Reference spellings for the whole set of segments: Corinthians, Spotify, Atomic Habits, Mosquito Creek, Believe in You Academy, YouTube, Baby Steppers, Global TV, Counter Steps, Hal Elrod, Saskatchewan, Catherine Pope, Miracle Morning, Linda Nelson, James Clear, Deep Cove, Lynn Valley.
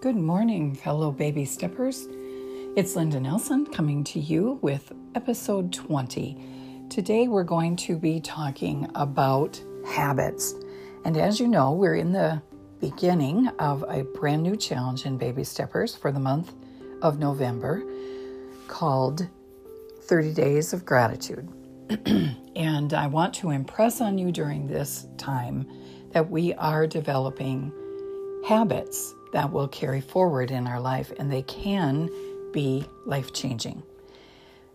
Good morning, fellow Baby Steppers. It's Linda Nelson coming to you with episode 20. Today we're going to be talking about habits. And as you know, we're in the beginning of a brand new challenge in Baby Steppers for the month of November called 30 Days of Gratitude. And I want to impress on you during this time that we are developing habits that will carry forward in our life, and they can be life-changing.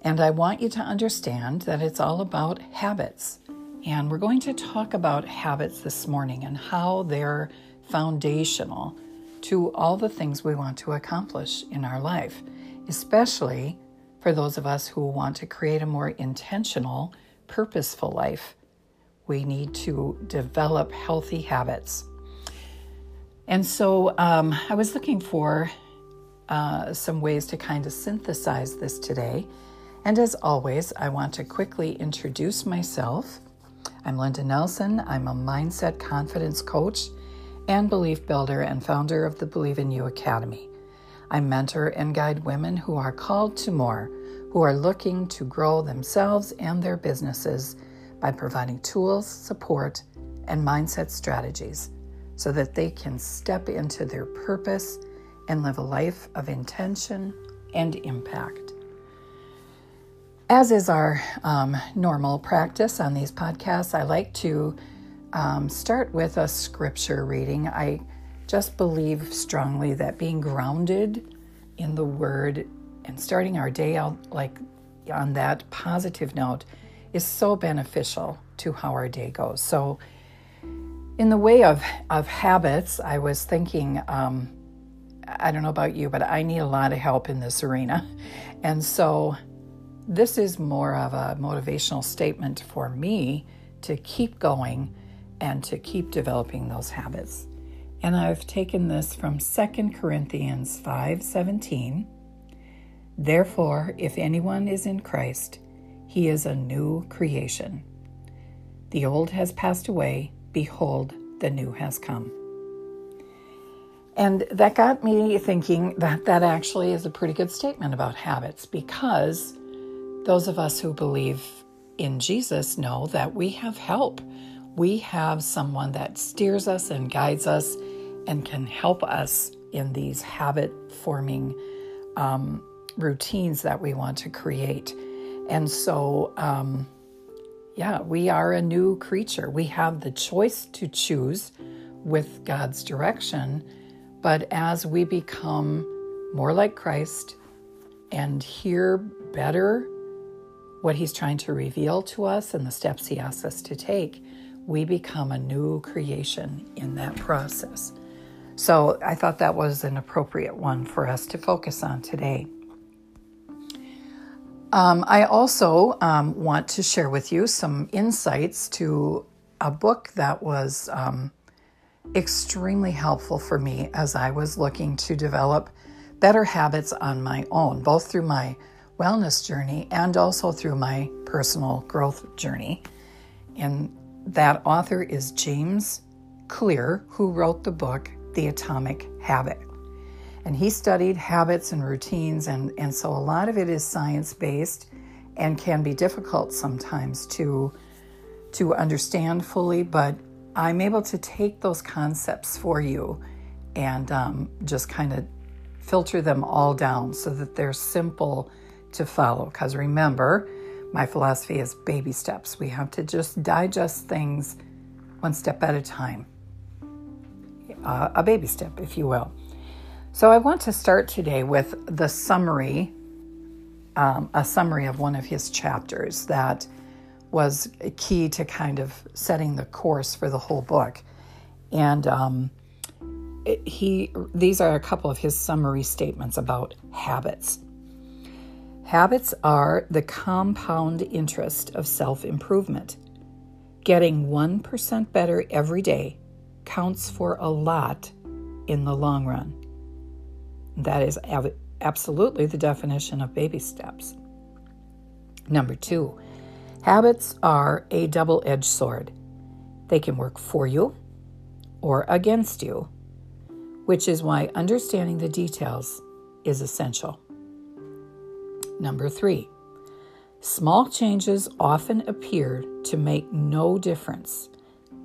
And I want you to understand that it's all about habits. And we're going to talk about habits this morning and how they're foundational to all the things we want to accomplish in our life, especially for those of us who want to create a more intentional, purposeful life. We need to develop healthy habits. And so I was looking for some ways to kind of synthesize this today. And as always, I want to quickly introduce myself. I'm Linda Nelson. I'm a mindset confidence coach and belief builder and founder of the Believe in You Academy. I mentor and guide women who are called to more, who are looking to grow themselves and their businesses by providing tools, support, and mindset strategies, so that they can step into their purpose and live a life of intention and impact. As is our normal practice on these podcasts, I like to start with a scripture reading. I just believe strongly that being grounded in the Word and starting our day out like on that positive note is so beneficial to how our day goes. So in the way of habits, I was thinking, I don't know about you, but I need a lot of help in this arena. And so this is more of a motivational statement for me to keep going and to keep developing those habits. And I've taken this from 2 Corinthians 5:17. Therefore, if anyone is in Christ, he is a new creation. The old has passed away. Behold, the new has come. And that got me thinking that that actually is a pretty good statement about habits, because those of us who believe in Jesus know that we have help. We have someone that steers us and guides us and can help us in these habit-forming routines that we want to create. And so, yeah, we are a new creature. We have the choice to choose with God's direction, but as we become more like Christ and hear better what He's trying to reveal to us and the steps He asks us to take, we become a new creation in that process. So I thought that was an appropriate one for us to focus on today. I also want to share with you some insights to a book that was extremely helpful for me as I was looking to develop better habits on my own, both through my wellness journey and also through my personal growth journey. And that author is James Clear, who wrote the book, The Atomic Habits. And he studied habits and routines, and so a lot of it is science-based and can be difficult sometimes to understand fully, but I'm able to take those concepts for you and just kind of filter them all down so that they're simple to follow. Because remember, my philosophy is baby steps. We have to just digest things one step at a time, a baby step, if you will. So I want to start today with the summary, a summary of one of his chapters that was key to kind of setting the course for the whole book. And these are a couple of his summary statements about habits. Habits are the compound interest of self-improvement. Getting 1% better every day counts for a lot in the long run. That is absolutely the definition of baby steps. Number 2, habits are a double-edged sword. They can work for you or against you. which is why understanding the details is essential. Number 3, small changes often appear to make no difference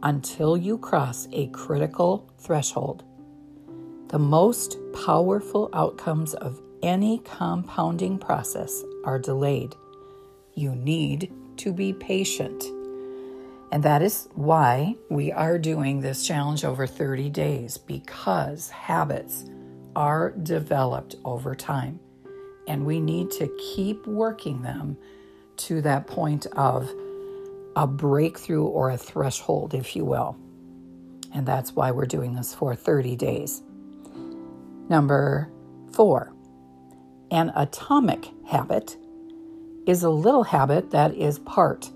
until you cross a critical threshold. The most powerful outcomes of any compounding process are delayed. You need to be patient. And that is why we are doing this challenge over 30 days, because habits are developed over time. And we need to keep working them to that point of a breakthrough or a threshold, if you will. And that's why we're doing this for 30 days. Number 4, an atomic habit is a little habit that is part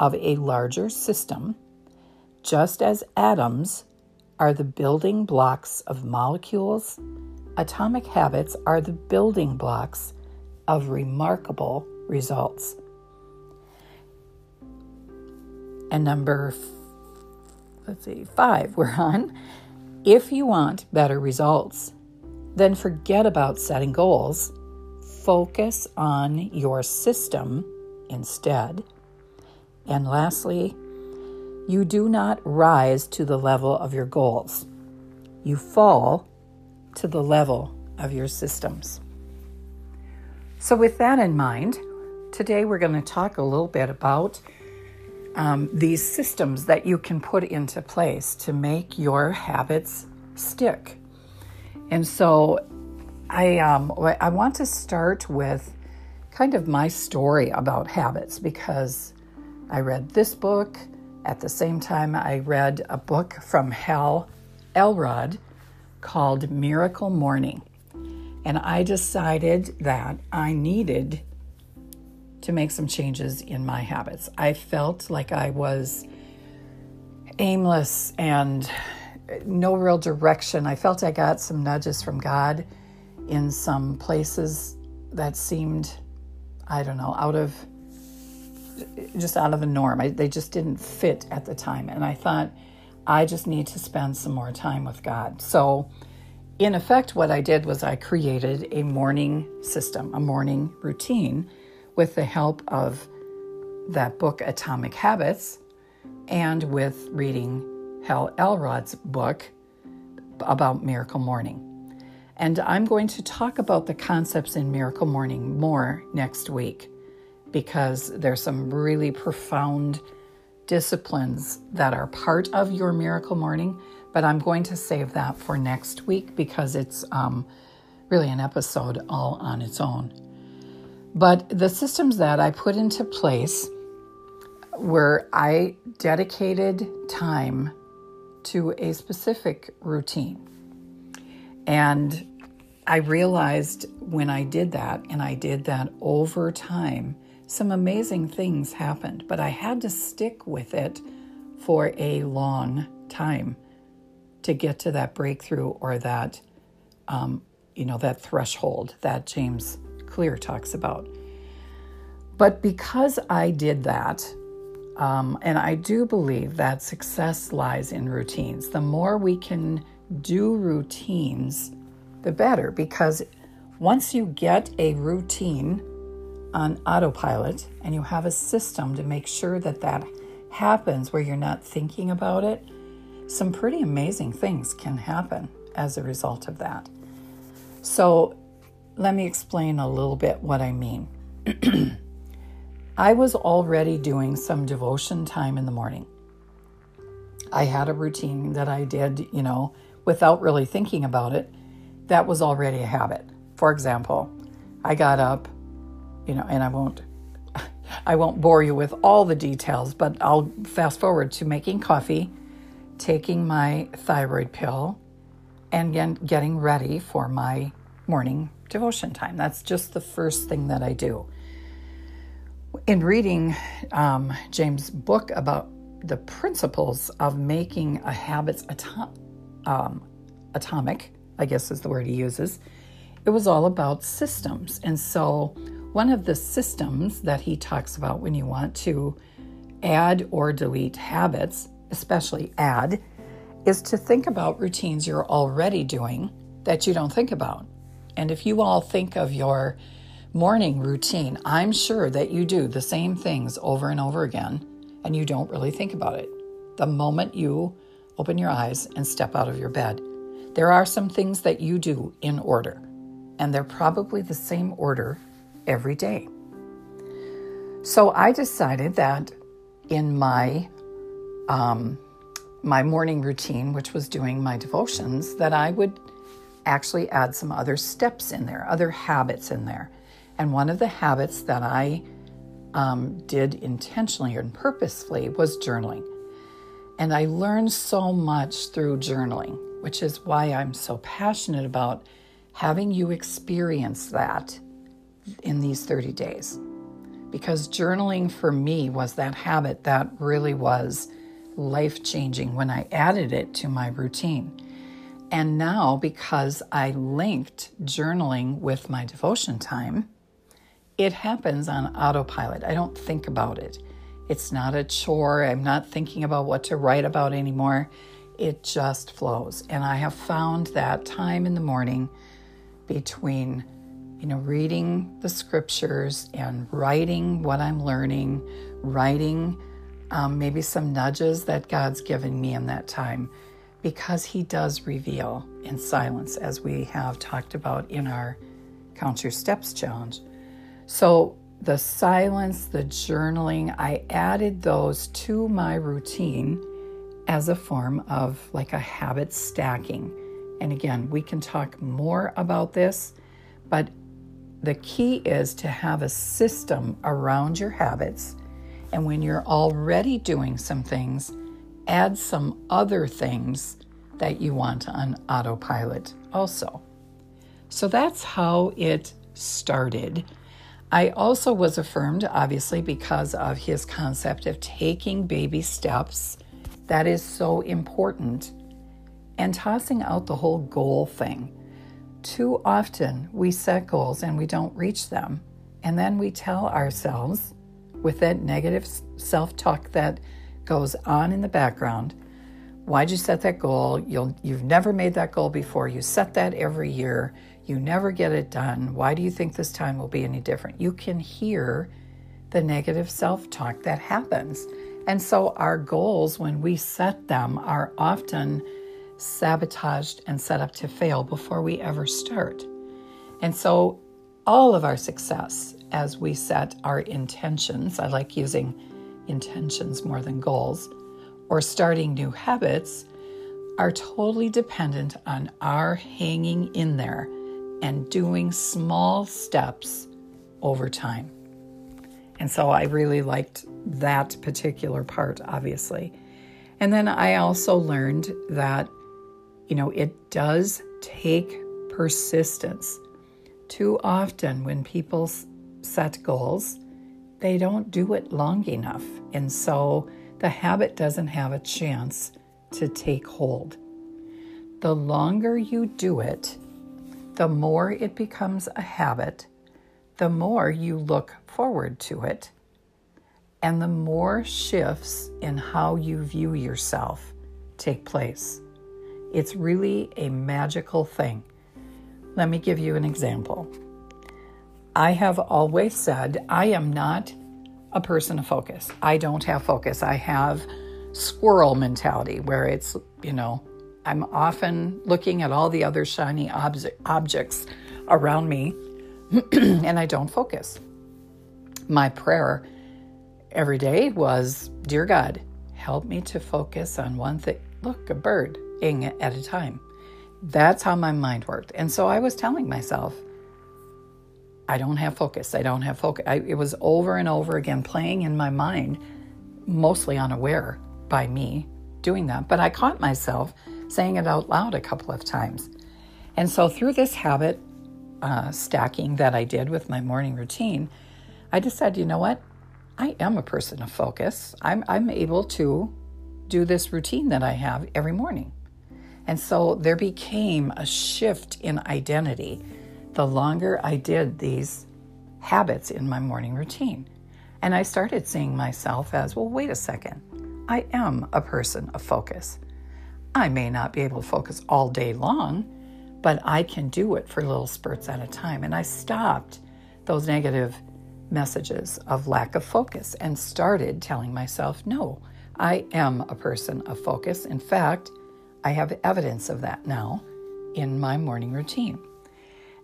of a larger system, just as atoms are the building blocks of molecules. Atomic habits are the building blocks of remarkable results. And number 5 we're on. If you want better results, then forget about setting goals. Focus on your system instead. And lastly, you do not rise to the level of your goals. You fall to the level of your systems. So with that in mind, today we're going to talk a little bit about these systems that you can put into place to make your habits stick. And so I want to start with kind of my story about habits, because I read this book. At the same time, I read a book from Hal Elrod called Miracle Morning. And I decided that I needed to make some changes in my habits. I felt like I was aimless and no real direction. I felt I got some nudges from God in some places that seemed, I don't know, out of the norm. They just didn't fit at the time. And I thought, I just need to spend some more time with God. So in effect, what I did was I created a morning system, a morning routine, with the help of that book, Atomic Habits, and with reading Hal Elrod's book about Miracle Morning. And I'm going to talk about the concepts in Miracle Morning more next week, because there's some really profound disciplines that are part of your Miracle Morning, but I'm going to save that for next week because it's really an episode all on its own. But the systems that I put into place were, I dedicated time to a specific routine. And I realized when I did that, and I did that over time, some amazing things happened, but I had to stick with it for a long time to get to that breakthrough or that, that threshold that James Clear talks about. But because I did that, and I do believe that success lies in routines. The more we can do routines, the better, because once you get a routine on autopilot and you have a system to make sure that that happens where you're not thinking about it, some pretty amazing things can happen as a result of that. So let me explain a little bit what I mean. I was already doing some devotion time in the morning. I had a routine that I did, without really thinking about it. That was already a habit. For example, I got up, and I won't bore you with all the details, but I'll fast forward to making coffee, taking my thyroid pill, and getting ready for my morning devotion time. That's just the first thing that I do. In reading James' book about the principles of making a habits atomic, I guess is the word he uses, it was all about systems. And so one of the systems that he talks about when you want to add or delete habits, especially add, is to think about routines you're already doing that you don't think about. And if you all think of your morning routine, I'm sure that you do the same things over and over again, and you don't really think about it. The moment you open your eyes and step out of your bed, there are some things that you do in order, and they're probably the same order every day. So I decided that in my my morning routine, which was doing my devotions, that I would actually add some other steps in there, other habits in there. And one of the habits that I did intentionally and purposefully was journaling. And I learned so much through journaling, which is why I'm so passionate about having you experience that in these 30 days. Because journaling for me was that habit that really was life-changing when I added it to my routine. And now, because I linked journaling with my devotion time, it happens on autopilot. I don't think about it. It's not a chore. I'm not thinking about what to write about anymore. It just flows. And I have found that time in the morning between, reading the scriptures and writing what I'm learning, writing maybe some nudges that God's given me in that time, because He does reveal in silence, as we have talked about in our Counter Steps challenge. So the silence, the journaling, I added those to my routine as a form of like a habit stacking. And again, we can talk more about this, but the key is to have a system around your habits. And when you're already doing some things, add some other things that you want on autopilot also. So that's how it started. I also was affirmed, obviously, because of his concept of taking baby steps. That is so important. And tossing out the whole goal thing. Too often we set goals and we don't reach them. And then we tell ourselves, with that negative self-talk that goes on in the background, why'd you set that goal? You've never made that goal before. You set that every year. You never get it done. Why do you think this time will be any different? You can hear the negative self-talk that happens. And so our goals, when we set them, are often sabotaged and set up to fail before we ever start. And so all of our success, as we set our intentions, I like using intentions more than goals, or starting new habits, are totally dependent on our hanging in there and doing small steps over time. And so I really liked that particular part, obviously. And then I also learned that, it does take persistence. Too often when people set goals, they don't do it long enough. And so the habit doesn't have a chance to take hold. The longer you do it, the more it becomes a habit, the more you look forward to it, and the more shifts in how you view yourself take place. It's really a magical thing. Let me give you an example. I have always said I am not a person of focus. I don't have focus. I have squirrel mentality, where it's, I'm often looking at all the other shiny objects around me and I don't focus. My prayer every day was, "Dear God, help me to focus on one thing." Look, a bird at a time. That's how my mind worked. And so I was telling myself, I don't have focus. I don't have focus. It was over and over again playing in my mind, mostly unaware by me doing that. But I caught myself saying it out loud a couple of times. And so through this habit stacking that I did with my morning routine, I decided, I am a person of focus. I'm able to do this routine that I have every morning. And so there became a shift in identity the longer I did these habits in my morning routine. And I started seeing myself as, well, wait a second, I am a person of focus. I may not be able to focus all day long, but I can do it for little spurts at a time. And I stopped those negative messages of lack of focus and started telling myself, no, I am a person of focus. In fact, I have evidence of that now in my morning routine.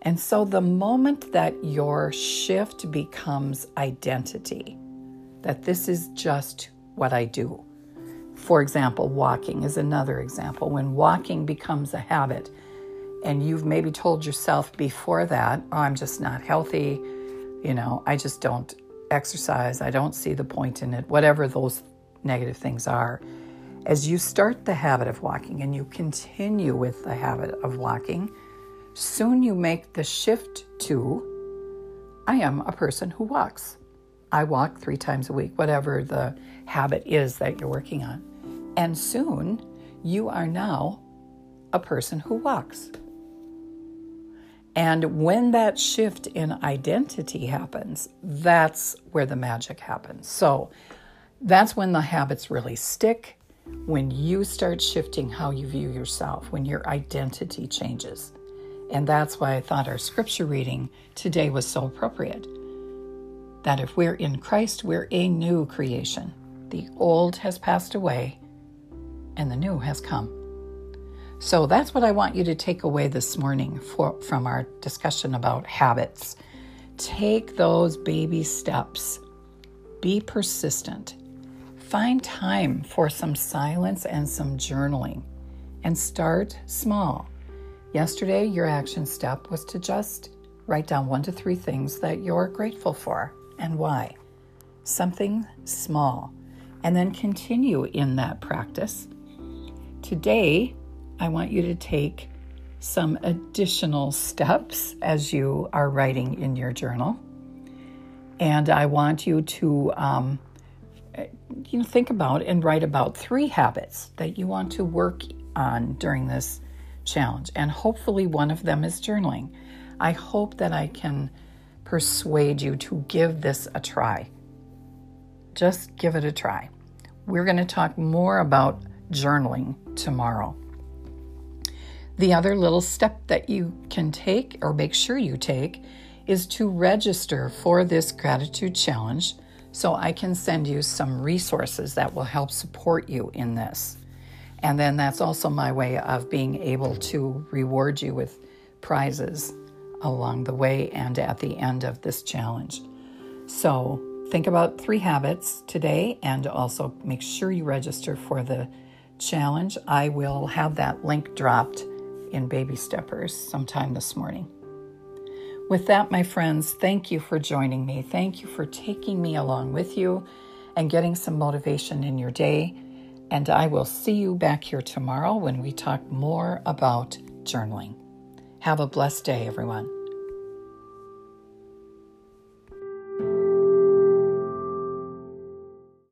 And so the moment that your shift becomes identity, that this is just what I do. For example, walking is another example. When walking becomes a habit, and you've maybe told yourself before that, oh, I'm just not healthy, I just don't exercise, I don't see the point in it, whatever those negative things are. As you start the habit of walking and you continue with the habit of walking, soon you make the shift to, I am a person who walks. I walk 3 times a week, whatever the habit is that you're working on. And soon you are now a person who walks. And when that shift in identity happens, that's where the magic happens. So that's when the habits really stick, when you start shifting how you view yourself, when your identity changes. And that's why I thought our scripture reading today was so appropriate. That if we're in Christ, we're a new creation. The old has passed away and the new has come. So that's what I want you to take away this morning from our discussion about habits. Take those baby steps. Be persistent. Find time for some silence and some journaling. And start small. Yesterday, your action step was to just write down 1 to 3 things that you're grateful for and why. Something small. And then continue in that practice. Today, I want you to take some additional steps as you are writing in your journal. And I want you to think about and write about 3 habits that you want to work on during this challenge. And hopefully one of them is journaling. I hope that I can persuade you to give this a try. Just give it a try. We're going to talk more about journaling tomorrow. The other little step that you can take, or make sure you take, is to register for this gratitude challenge so I can send you some resources that will help support you in this. And then that's also my way of being able to reward you with prizes along the way and at the end of this challenge. So think about 3 habits today, and also make sure you register for the challenge. I will have that link dropped in Baby Steppers sometime this morning. With that, my friends, thank you for joining me. Thank you for taking me along with you and getting some motivation in your day. And I will see you back here tomorrow when we talk more about journaling. Have a blessed day, everyone.